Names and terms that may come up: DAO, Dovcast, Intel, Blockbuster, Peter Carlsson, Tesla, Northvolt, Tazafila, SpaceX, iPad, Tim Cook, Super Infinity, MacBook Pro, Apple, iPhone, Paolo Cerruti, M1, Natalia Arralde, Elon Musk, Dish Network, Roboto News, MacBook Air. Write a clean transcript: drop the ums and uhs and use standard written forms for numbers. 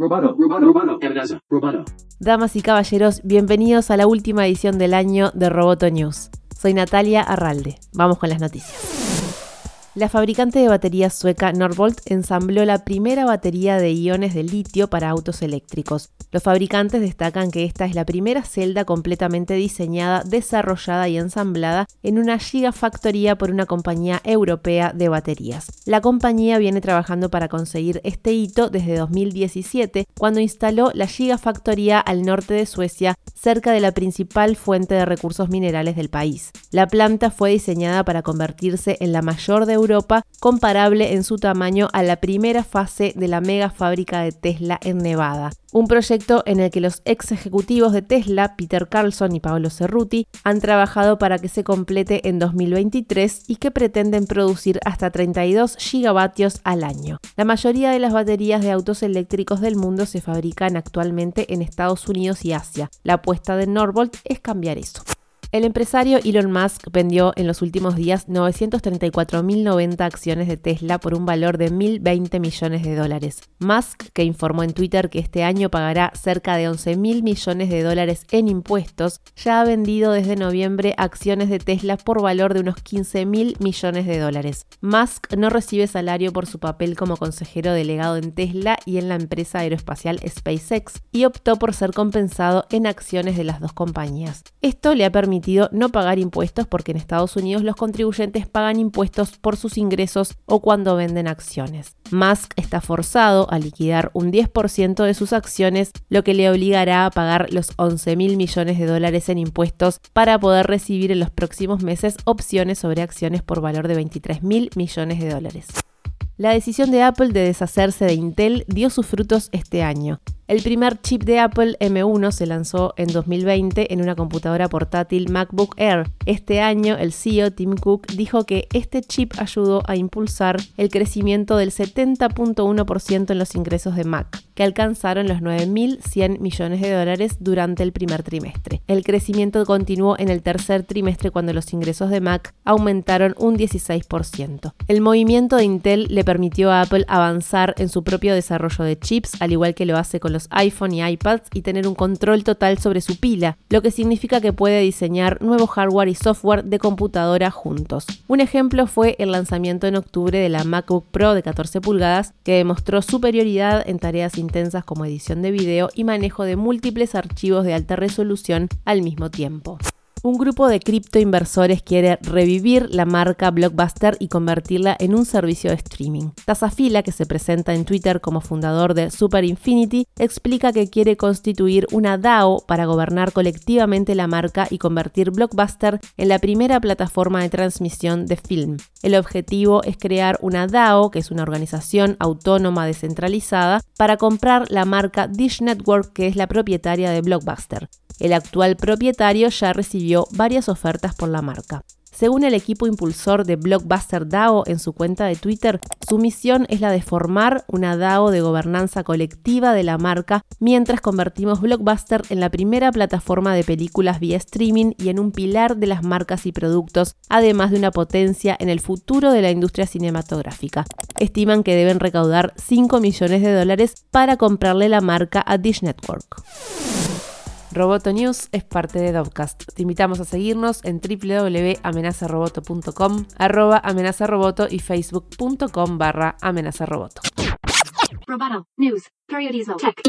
Roboto. Damas y caballeros, bienvenidos a la última edición del año de Roboto News. Soy Natalia Arralde. Vamos con las noticias. La fabricante de baterías sueca Northvolt ensambló la primera batería de iones de litio para autos eléctricos. Los fabricantes destacan que esta es la primera celda completamente diseñada, desarrollada y ensamblada en una gigafactoría por una compañía europea de baterías. La compañía viene trabajando para conseguir este hito desde 2017, cuando instaló la gigafactoría al norte de Suecia, cerca de la principal fuente de recursos minerales del país. La planta fue diseñada para convertirse en la mayor de Europa, comparable en su tamaño a la primera fase de la mega fábrica de Tesla en Nevada. Un proyecto en el que los ex ejecutivos de Tesla, Peter Carlsson y Paolo Cerruti, han trabajado para que se complete en 2023 y que pretenden producir hasta 32 gigavatios al año. La mayoría de las baterías de autos eléctricos del mundo se fabrican actualmente en Estados Unidos y Asia. La apuesta de Northvolt es cambiar eso. El empresario Elon Musk vendió en los últimos días 934.090 acciones de Tesla por un valor de $1.020 millones. Musk, que informó en Twitter que este año pagará cerca de $11.000 millones en impuestos, ya ha vendido desde noviembre acciones de Tesla por valor de unos $15.000 millones. Musk no recibe salario por su papel como consejero delegado en Tesla y en la empresa aeroespacial SpaceX, y optó por ser compensado en acciones de las dos compañías. Esto le ha permitido no pagar impuestos porque en Estados Unidos los contribuyentes pagan impuestos por sus ingresos o cuando venden acciones. Musk está forzado a liquidar un 10% de sus acciones, lo que le obligará a pagar los $11.000 millones en impuestos para poder recibir en los próximos meses opciones sobre acciones por valor de $23.000 millones. La decisión de Apple de deshacerse de Intel dio sus frutos este año. El primer chip de Apple M1 se lanzó en 2020 en una computadora portátil MacBook Air. Este año, el CEO Tim Cook dijo que este chip ayudó a impulsar el crecimiento del 70.1% en los ingresos de Mac, que alcanzaron los $9.100 millones durante el primer trimestre. El crecimiento continuó en el tercer trimestre cuando los ingresos de Mac aumentaron un 16%. El movimiento de Intel le permitió a Apple avanzar en su propio desarrollo de chips, al igual que lo hace con los iPhone y iPads, y tener un control total sobre su pila, lo que significa que puede diseñar nuevo hardware y software de computadora juntos. Un ejemplo fue el lanzamiento en octubre de la MacBook Pro de 14 pulgadas, que demostró superioridad en tareas intensas como edición de video y manejo de múltiples archivos de alta resolución al mismo tiempo. Un grupo de criptoinversores quiere revivir la marca Blockbuster y convertirla en un servicio de streaming. Tazafila, que se presenta en Twitter como fundador de Super Infinity, explica que quiere constituir una DAO para gobernar colectivamente la marca y convertir Blockbuster en la primera plataforma de transmisión de film. El objetivo es crear una DAO, que es una organización autónoma descentralizada, para comprar la marca Dish Network, que es la propietaria de Blockbuster. El actual propietario ya recibió varias ofertas por la marca. Según el equipo impulsor de Blockbuster DAO en su cuenta de Twitter, su misión es la de formar una DAO de gobernanza colectiva de la marca mientras convertimos Blockbuster en la primera plataforma de películas vía streaming y en un pilar de las marcas y productos, además de una potencia en el futuro de la industria cinematográfica. Estiman que deben recaudar $5 millones para comprarle la marca a Dish Network. Roboto News es parte de Dovcast. Te invitamos a seguirnos en www.amenazaroboto.com, @amenazaroboto y facebook.com/amenazaroboto. Roboto News, periodismo tech.